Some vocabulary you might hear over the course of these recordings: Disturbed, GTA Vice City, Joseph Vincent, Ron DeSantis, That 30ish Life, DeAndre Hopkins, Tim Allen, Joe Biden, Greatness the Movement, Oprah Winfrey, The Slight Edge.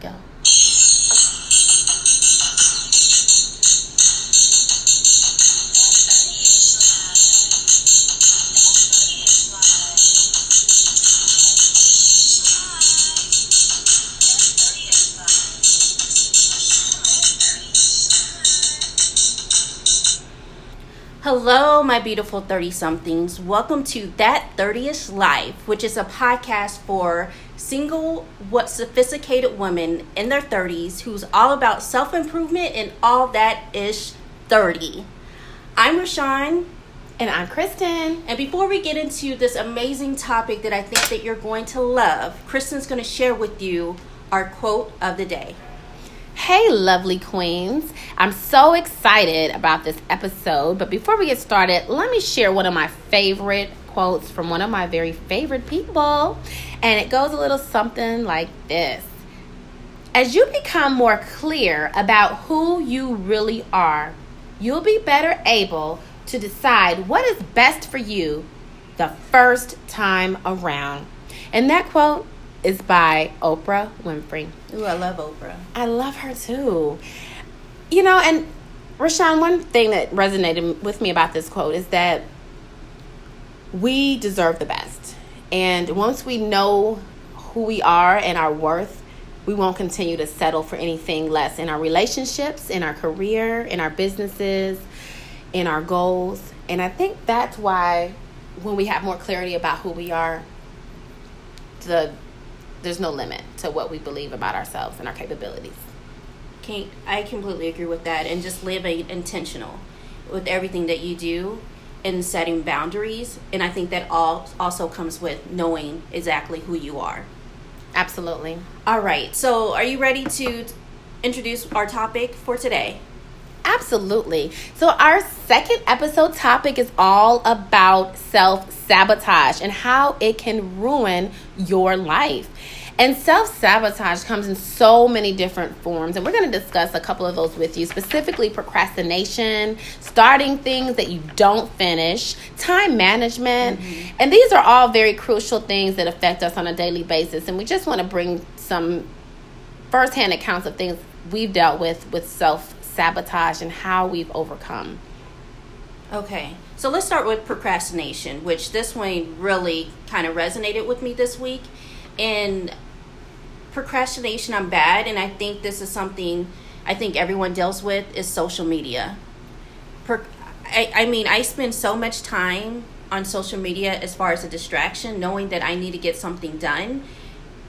go. Hello, my beautiful 30-somethings. Welcome to That 30ish Life, which is a podcast for single, sophisticated women in their 30s who's all about self-improvement and all that ish 30. I'm Rashawn. And I'm Kristen. And before we get into this amazing topic that I think that you're going to love, Kristen's going to share with you our quote of the day. Hey, lovely queens. I'm so excited about this episode, but before we get started, let me share one of my favorite quotes from one of my very favorite people, and it goes a little something like this. As you become more clear about who you really are, you'll be better able to decide what is best for you the first time around. And that quote is by Oprah Winfrey. Ooh, I love Oprah. I love her too. You know, and Rashawn, one thing that resonated with me about this quote is that we deserve the best. And once we know who we are and our worth, we won't continue to settle for anything less in our relationships, in our career, in our businesses, in our goals. And I think that's why when we have more clarity about who we are, there's no limit to what we believe about ourselves and our capabilities. I completely agree with that. And just live intentional with everything that you do and setting boundaries. And I think that all also comes with knowing exactly who you are. Absolutely. All right. So are you ready to introduce our topic for today? Absolutely. So our second episode topic is all about self-sabotage and how it can ruin your life. And self-sabotage comes in so many different forms, and we're going to discuss a couple of those with you, specifically procrastination, starting things that you don't finish, time management, and these are all very crucial things that affect us on a daily basis, and we just want to bring some firsthand accounts of things we've dealt with self-sabotage and how we've overcome. Okay, so let's start with procrastination, which this one really kind of resonated with me this week. And procrastination, I'm bad, and I think this is something I think everyone deals with, is social media. I mean, I spend so much time on social media as far as a distraction, knowing that I need to get something done,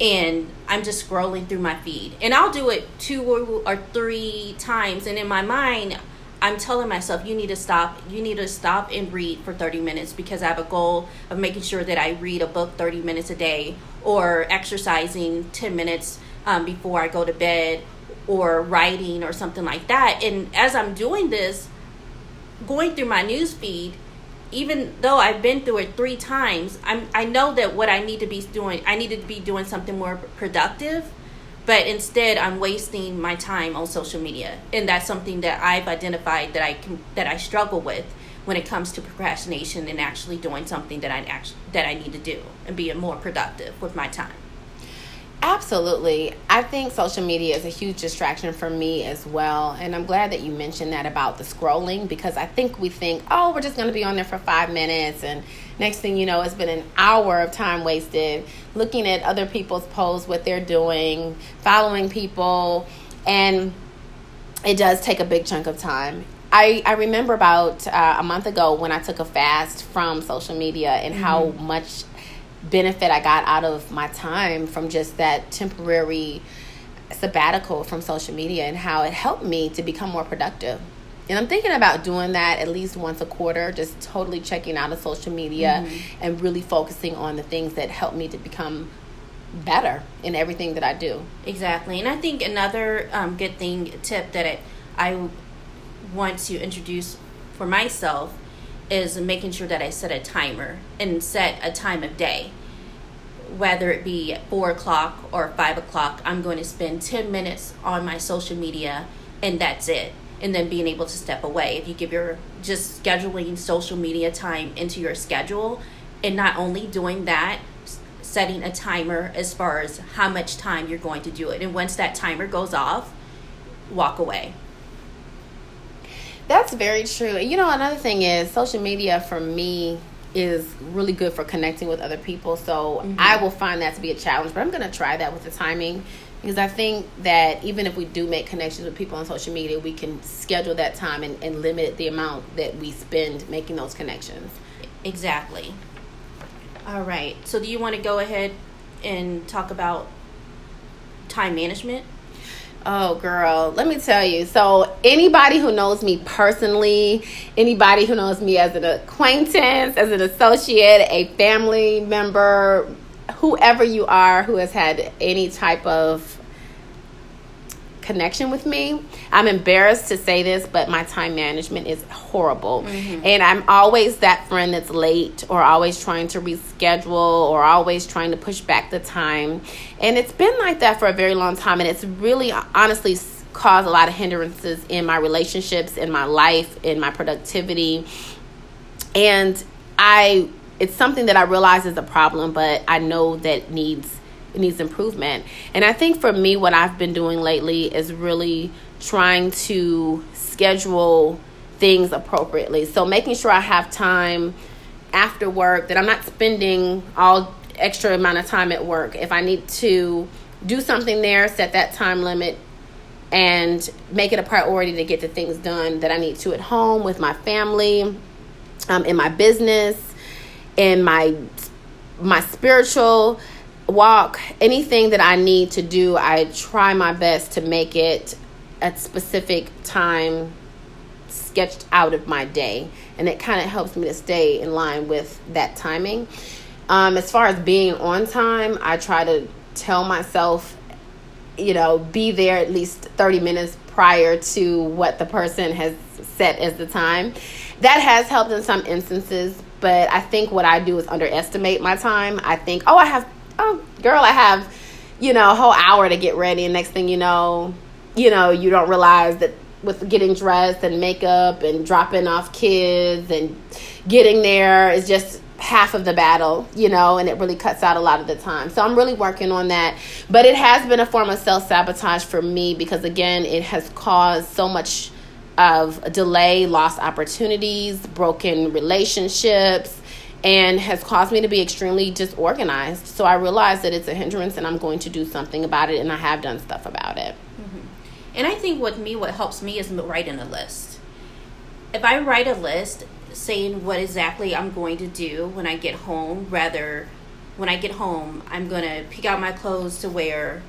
and I'm just scrolling through my feed. And I'll do it 2 or 3 times, and in my mind, I'm telling myself, you need to stop and read for 30 minutes because I have a goal of making sure that I read a book 30 minutes a day, or exercising 10 minutes before I go to bed, or writing or something like that. And as I'm doing this, going through my news feed, even though I've been through it 3 times, I know that what I need to be doing, I need to be doing something more productive. But instead, I'm wasting my time on social media. And that's something that I've identified that I struggle with when it comes to procrastination and actually doing something that I need to do and being more productive with my time. Absolutely. I think social media is a huge distraction for me as well. And I'm glad that you mentioned that about the scrolling, because I think we think, oh, we're just going to be on there for 5 minutes. And next thing you know, it's been an hour of time wasted looking at other people's posts, what they're doing, following people. And it does take a big chunk of time. I remember about a month ago when I took a fast from social media and how much benefit I got out of my time from just that temporary sabbatical from social media, and how it helped me to become more productive. And I'm thinking about doing that at least once a quarter, just totally checking out of social media and really focusing on the things that help me to become better in everything that I do. Exactly. And I think another good tip that I want to introduce for myself is making sure that I set a timer and set a time of day. Whether it be at 4 o'clock or 5 o'clock, I'm going to spend 10 minutes on my social media, and that's it. And then being able to step away. If you give just scheduling social media time into your schedule, and not only doing that, setting a timer as far as how much time you're going to do it. And once that timer goes off, walk away. That's very true. You know, another thing is social media for me is really good for connecting with other people. So mm-hmm. I will find that to be a challenge, but I'm going to try that with the timing, because I think that even if we do make connections with people on social media, we can schedule that time and limit the amount that we spend making those connections. Exactly. All right. So do you want to go ahead and talk about time management? Oh, girl, let me tell you. So anybody who knows me personally, anybody who knows me as an acquaintance, as an associate, a family member, whoever you are who has had any type of connection with me, I'm embarrassed to say this, but my time management is horrible. Mm-hmm. And I'm always that friend that's late, or always trying to reschedule, or always trying to push back the time. And it's been like that for a very long time, and it's really honestly caused a lot of hindrances in my relationships, in my life, in my productivity. And it's something that I realize is a problem, but I know that it needs improvement. And I think for me, what I've been doing lately is really trying to schedule things appropriately. So making sure I have time after work, that I'm not spending all extra amount of time at work. If I need to do something there, set that time limit and make it a priority to get the things done that I need to at home, with my family, in my business, in my spiritual walk, anything that I need to do, I try my best to make it a specific time sketched out of my day, and it kind of helps me to stay in line with that timing. As far as being on time, I try to tell myself, you know, be there at least 30 minutes prior to what the person has set as the time. That has helped in some instances, but I think what I do is underestimate my time. I think, I have, you know, a whole hour to get ready. And next thing you know, you don't realize that with getting dressed and makeup and dropping off kids and getting there is just half of the battle, you know, and it really cuts out a lot of the time. So I'm really working on that. But it has been a form of self-sabotage for me, because, again, it has caused so much of delay, lost opportunities, broken relationships, and has caused me to be extremely disorganized. So I realized that it's a hindrance, and I'm going to do something about it, and I have done stuff about it. Mm-hmm. And I think with me, what helps me is writing a list. If I write a list saying what exactly I'm going to do when I get home, rather when I get home, I'm going to pick out my clothes to wear.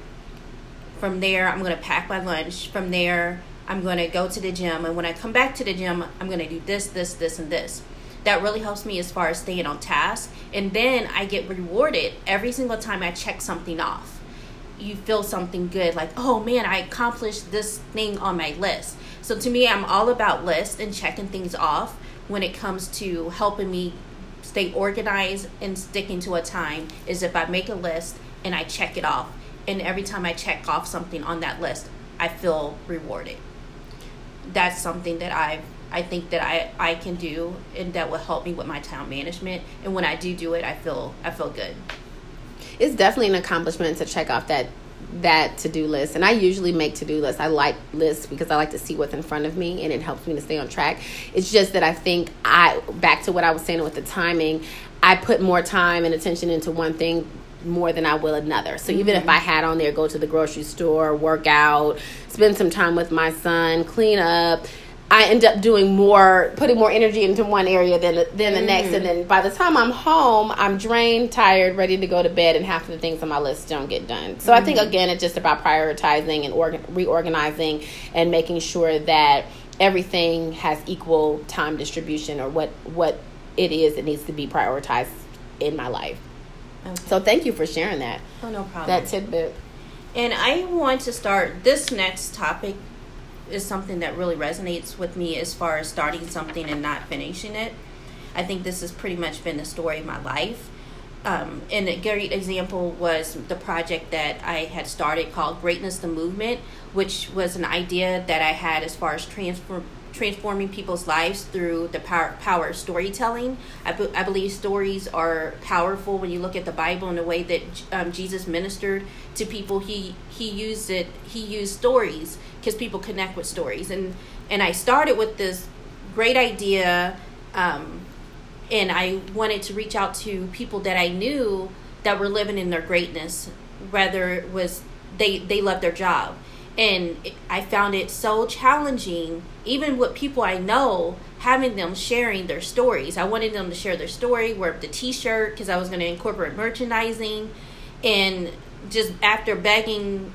From there, I'm going to pack my lunch. From there, I'm going to go to the gym. And when I come back to the gym, I'm going to do this, this, this, and this. That really helps me as far as staying on task. And then I get rewarded every single time I check something off. You feel something good, like, oh man, I accomplished this thing on my list. So to me, I'm all about lists and checking things off when it comes to helping me stay organized and sticking to a time, is if I make a list and I check it off. And every time I check off something on that list, I feel rewarded. That's something that I think that I can do, and that will help me with my time management. And when I do it, I feel good. It's definitely an accomplishment to check off that to-do list. And I usually make to-do lists. I like lists because I like to see what's in front of me, and it helps me to stay on track. It's just that I think back to what I was saying with the timing, I put more time and attention into one thing more than I will another. So even if I had on there, go to the grocery store, work out, spend some time with my son, clean up, I end up putting more energy into one area than the next. And then by the time I'm home, I'm drained, tired, ready to go to bed, and half of the things on my list don't get done. So I think, again, it's just about prioritizing and reorganizing and making sure that everything has equal time distribution, or what it is that needs to be prioritized in my life. Okay. So thank you for sharing that. Oh, no problem. That tidbit. And I want to start this next topic. Is something that really resonates with me as far as starting something and not finishing it. I think this has pretty much been the story of my life. And a great example was the project that I had started called Greatness the Movement, which was an idea that I had as far as transfer, transforming people's lives through the power of storytelling. I believe stories are powerful. When you look at the Bible and the way that Jesus ministered to people, he used stories because people connect with stories. And I started with this great idea, and I wanted to reach out to people that I knew that were living in their greatness, whether it was they loved their job. And I found it so challenging, even with people I know, having them sharing their stories. I wanted them to share their story, wear the t-shirt, because I was going to incorporate merchandising. And just after begging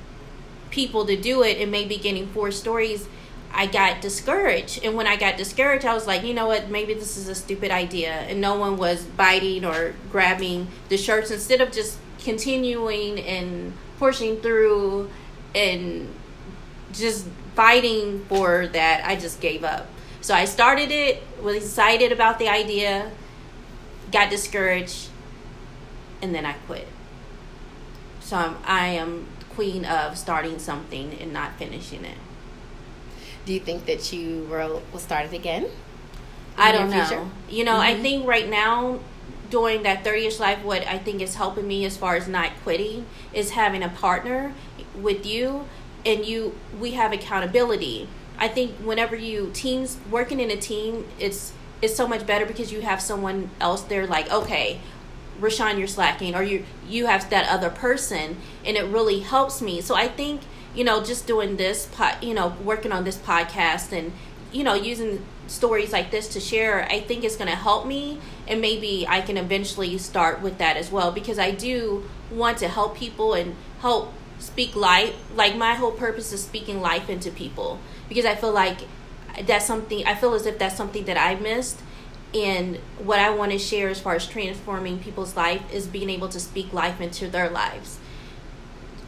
people to do it and maybe getting 4 stories, I got discouraged. And when I got discouraged, I was like, you know what, maybe this is a stupid idea. And no one was biting or grabbing the shirts, instead of just continuing and pushing through and just fighting for that. I just gave up. So I started it, was excited about the idea, got discouraged, and then I quit. So I am queen of starting something and not finishing it. Do you think that you will start it again? I don't know. You know, mm-hmm. I think right now, doing that 30ish life, what I think is helping me as far as not quitting is having a partner with you. And we have accountability. I think whenever working in a team, it's so much better because you have someone else there like, okay, Rashawn, you're slacking, or you have that other person, and it really helps me. So I think, you know, just doing this, working on this podcast and, you know, using stories like this to share, I think it's going to help me, and maybe I can eventually start with that as well, because I do want to help people and help speak life. Like, my whole purpose is speaking life into people, because I feel like that's something that I missed. And what I want to share as far as transforming people's life is being able to speak life into their lives.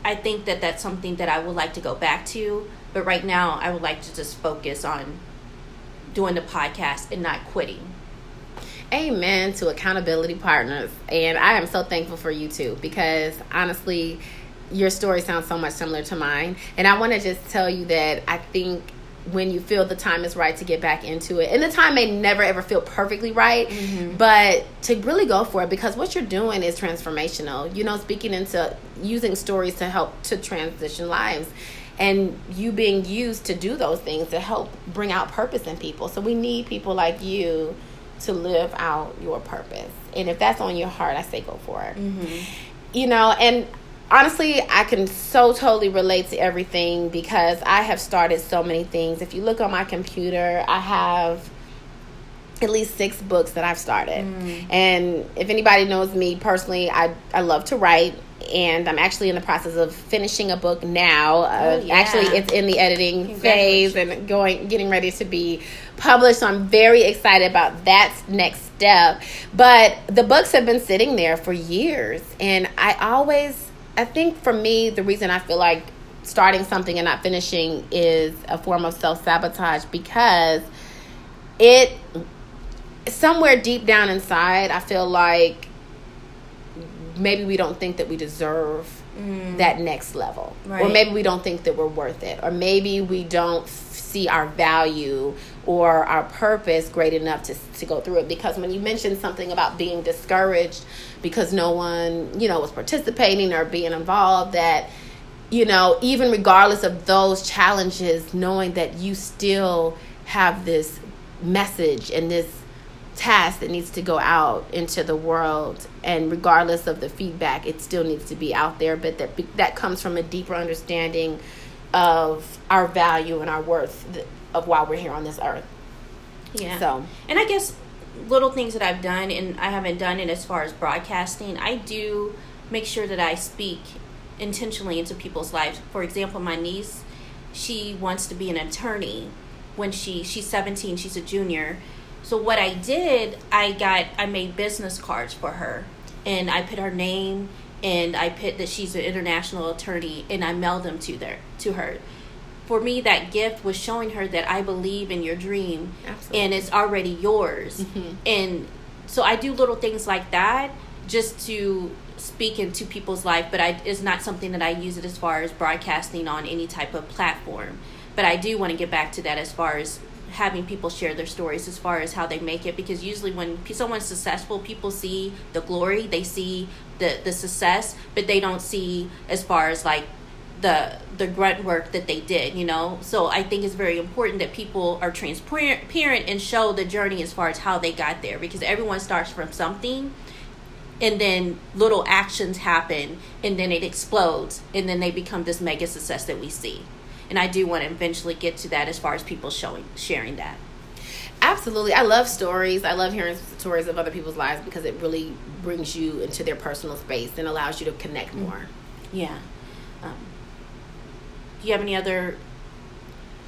I think that that's something that I would like to go back to, but right now I would like to just focus on doing the podcast and not quitting. Amen to accountability partners. And I am so thankful for you too, because honestly, your story sounds so much similar to mine. And I want to just tell you that I think when you feel the time is right to get back into it, and the time may never ever feel perfectly right, mm-hmm. but to really go for it, because what you're doing is transformational. You know, speaking into using stories to help to transition lives, and you being used to do those things to help bring out purpose in people. So we need people like you to live out your purpose. And if that's on your heart, I say go for it. Mm-hmm. You know, and honestly, I can so totally relate to everything, because I have started so many things. If you look on my computer, I have at least 6 books that I've started. Mm. And if anybody knows me personally, I love to write. And I'm actually in the process of finishing a book now. Actually, it's in the editing phase and getting ready to be published. So I'm very excited about that next step. But the books have been sitting there for years. And I think for me, the reason I feel like starting something and not finishing is a form of self-sabotage, because it somewhere deep down inside, I feel like maybe we don't think that we deserve that next level. Right. Or maybe we don't think that we're worth it. Or maybe we don't see our value or our purpose great enough to go through it. Because when you mentioned something about being discouraged because no one, you know, was participating or being involved, that, you know, even regardless of those challenges, knowing that you still have this message and this task that needs to go out into the world, and regardless of the feedback, it still needs to be out there, but that comes from a deeper understanding of our value and our worth of why we're here on this earth. Yeah. So, and I guess little things that I've done, and I haven't done it as far as broadcasting, I do make sure that I speak intentionally into people's lives. For example, my niece, she wants to be an attorney when she's 17, she's a junior. So what I did, I made business cards for her, and I put her name, and I put that she's an international attorney, and I mailed them to her. For me, that gift was showing her that I believe in your dream. Absolutely. And it's already yours. Mm-hmm. And so I do little things like that just to speak into people's life, but it's not something that I use it as far as broadcasting on any type of platform. But I do want to get back to that as far as having people share their stories as far as how they make it, because usually when someone's successful, people see the glory, they see the success, but they don't see as far as like the grunt work that they did, you know. So I think it's very important that people are transparent and show the journey as far as how they got there, because everyone starts from something, and then little actions happen, and then it explodes, and then they become this mega success that we see. And I do want to eventually get to that as far as people sharing that. Absolutely. I love stories. I love hearing stories of other people's lives, because it really brings you into their personal space and allows you to connect more. Yeah. Do you have any other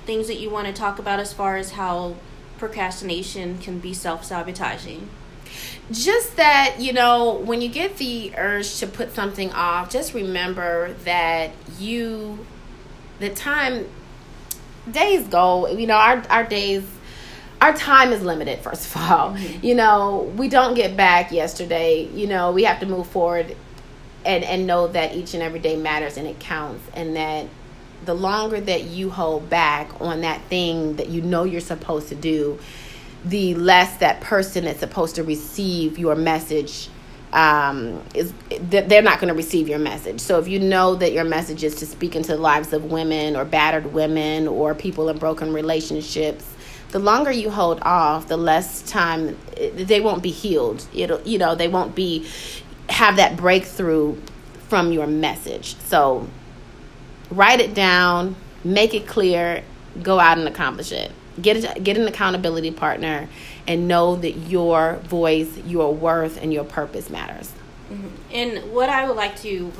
things that you want to talk about as far as how procrastination can be self-sabotaging? Just that, you know, when you get the urge to put something off, just remember that days go, you know, our time is limited, first of all. Mm-hmm. You know, we don't get back yesterday. You know, we have to move forward and know that each and every day matters and it counts, and that the longer that you hold back on that thing that you know you're supposed to do, the less that person that's supposed to receive your message is that they're not going to receive your message. So if you know that your message is to speak into the lives of women or battered women or people in broken relationships, the longer you hold off, the less time they won't be healed. They won't have that breakthrough from your message. So write it down, make it clear, go out and accomplish it. Get an accountability partner, and know that your voice, your worth, and your purpose matters. Mm-hmm. And what I would like to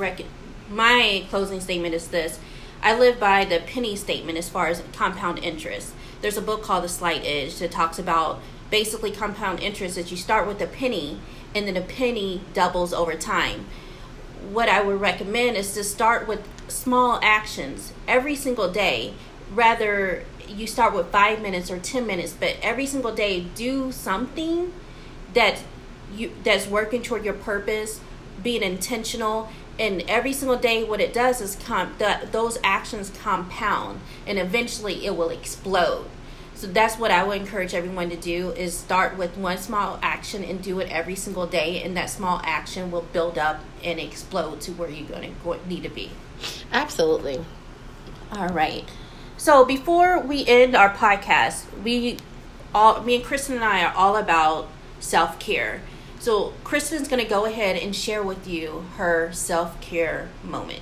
my closing statement is this. I live by the penny statement as far as compound interest. There's a book called The Slight Edge that talks about basically compound interest, that you start with a penny and then a penny doubles over time. What I would recommend is to start with small actions every single day. Rather, you start with 5 minutes or 10 minutes, but every single day do something that's working toward your purpose, being intentional. And every single day, what it does is those actions compound, and eventually it will explode. So that's what I would encourage everyone to do, is start with one small action and do it every single day. And that small action will build up and explode to where you're going to need to be. Absolutely. All right. So before we end our podcast, me and Kristen and I are all about self-care. So Kristen's going to go ahead and share with you her self-care moment.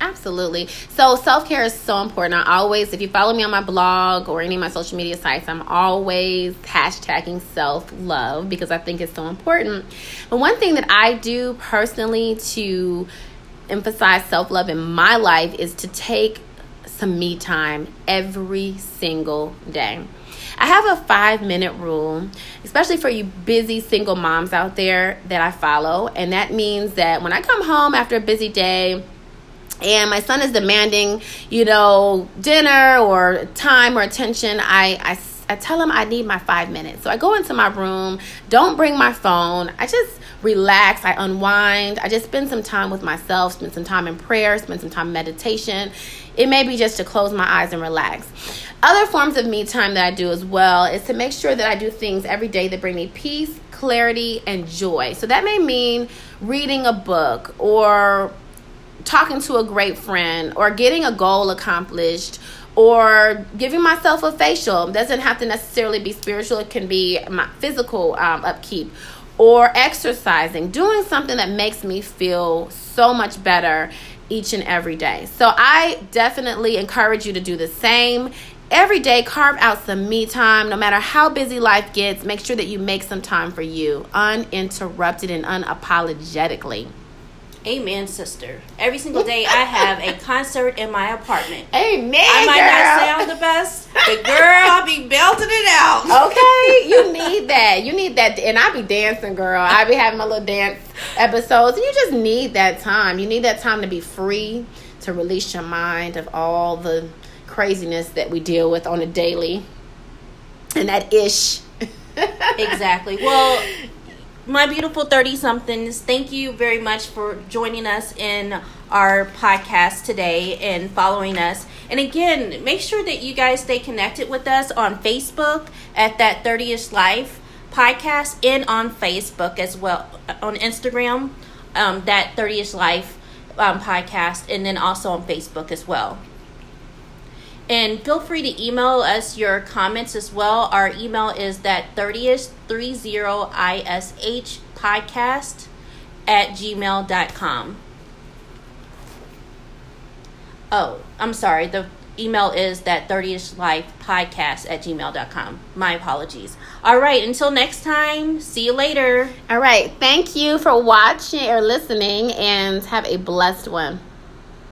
Absolutely. So self-care is so important. I always, if you follow me on my blog or any of my social media sites, I'm always hashtagging self-love, because I think it's so important. But one thing that I do personally to emphasize self-love in my life is to take some me time every single day. I have a 5-minute rule, especially for you busy single moms out there, that I follow. And that means that when I come home after a busy day and my son is demanding, you know, dinner or time or attention, I tell him I need my 5 minutes. So I go into my room, don't bring my phone. I just relax, I unwind, I just spend some time with myself, spend some time in prayer, spend some time in meditation. It may be just to close my eyes and relax. Other forms of me time that I do as well is to make sure that I do things every day that bring me peace, clarity, and joy. So that may mean reading a book, or talking to a great friend, or getting a goal accomplished, or giving myself a facial. It doesn't have to necessarily be spiritual. It can be my physical upkeep, or exercising, doing something that makes me feel so much better each and every day. So I definitely encourage you to do the same. Every day, carve out some me time. No matter how busy life gets, make sure that you make some time for you, uninterrupted and unapologetically. Amen, sister. Every single day I have a concert in my apartment. Amen, I might not sound the best, but girl, I'll be belting it out. Okay, you need that. You need that. And I be dancing, girl. I be having my little dance episodes. You just need that time. You need that time to be free, to release your mind of all the craziness that we deal with on a daily. And that ish. Exactly. Well, my beautiful 30-somethings, thank you very much for joining us in our podcast today and following us. And again, make sure that you guys stay connected with us on Facebook at That 30ish Life Podcast, and on Facebook as well, on Instagram, That 30ish Life Podcast, and then also on Facebook as well. And feel free to email us your comments as well. Our email is that 30ish podcast @gmail.com. Oh, I'm sorry. The email is that 30ish life podcast @gmail.com. My apologies. All right. Until next time. See you later. All right. Thank you for watching or listening, and have a blessed one.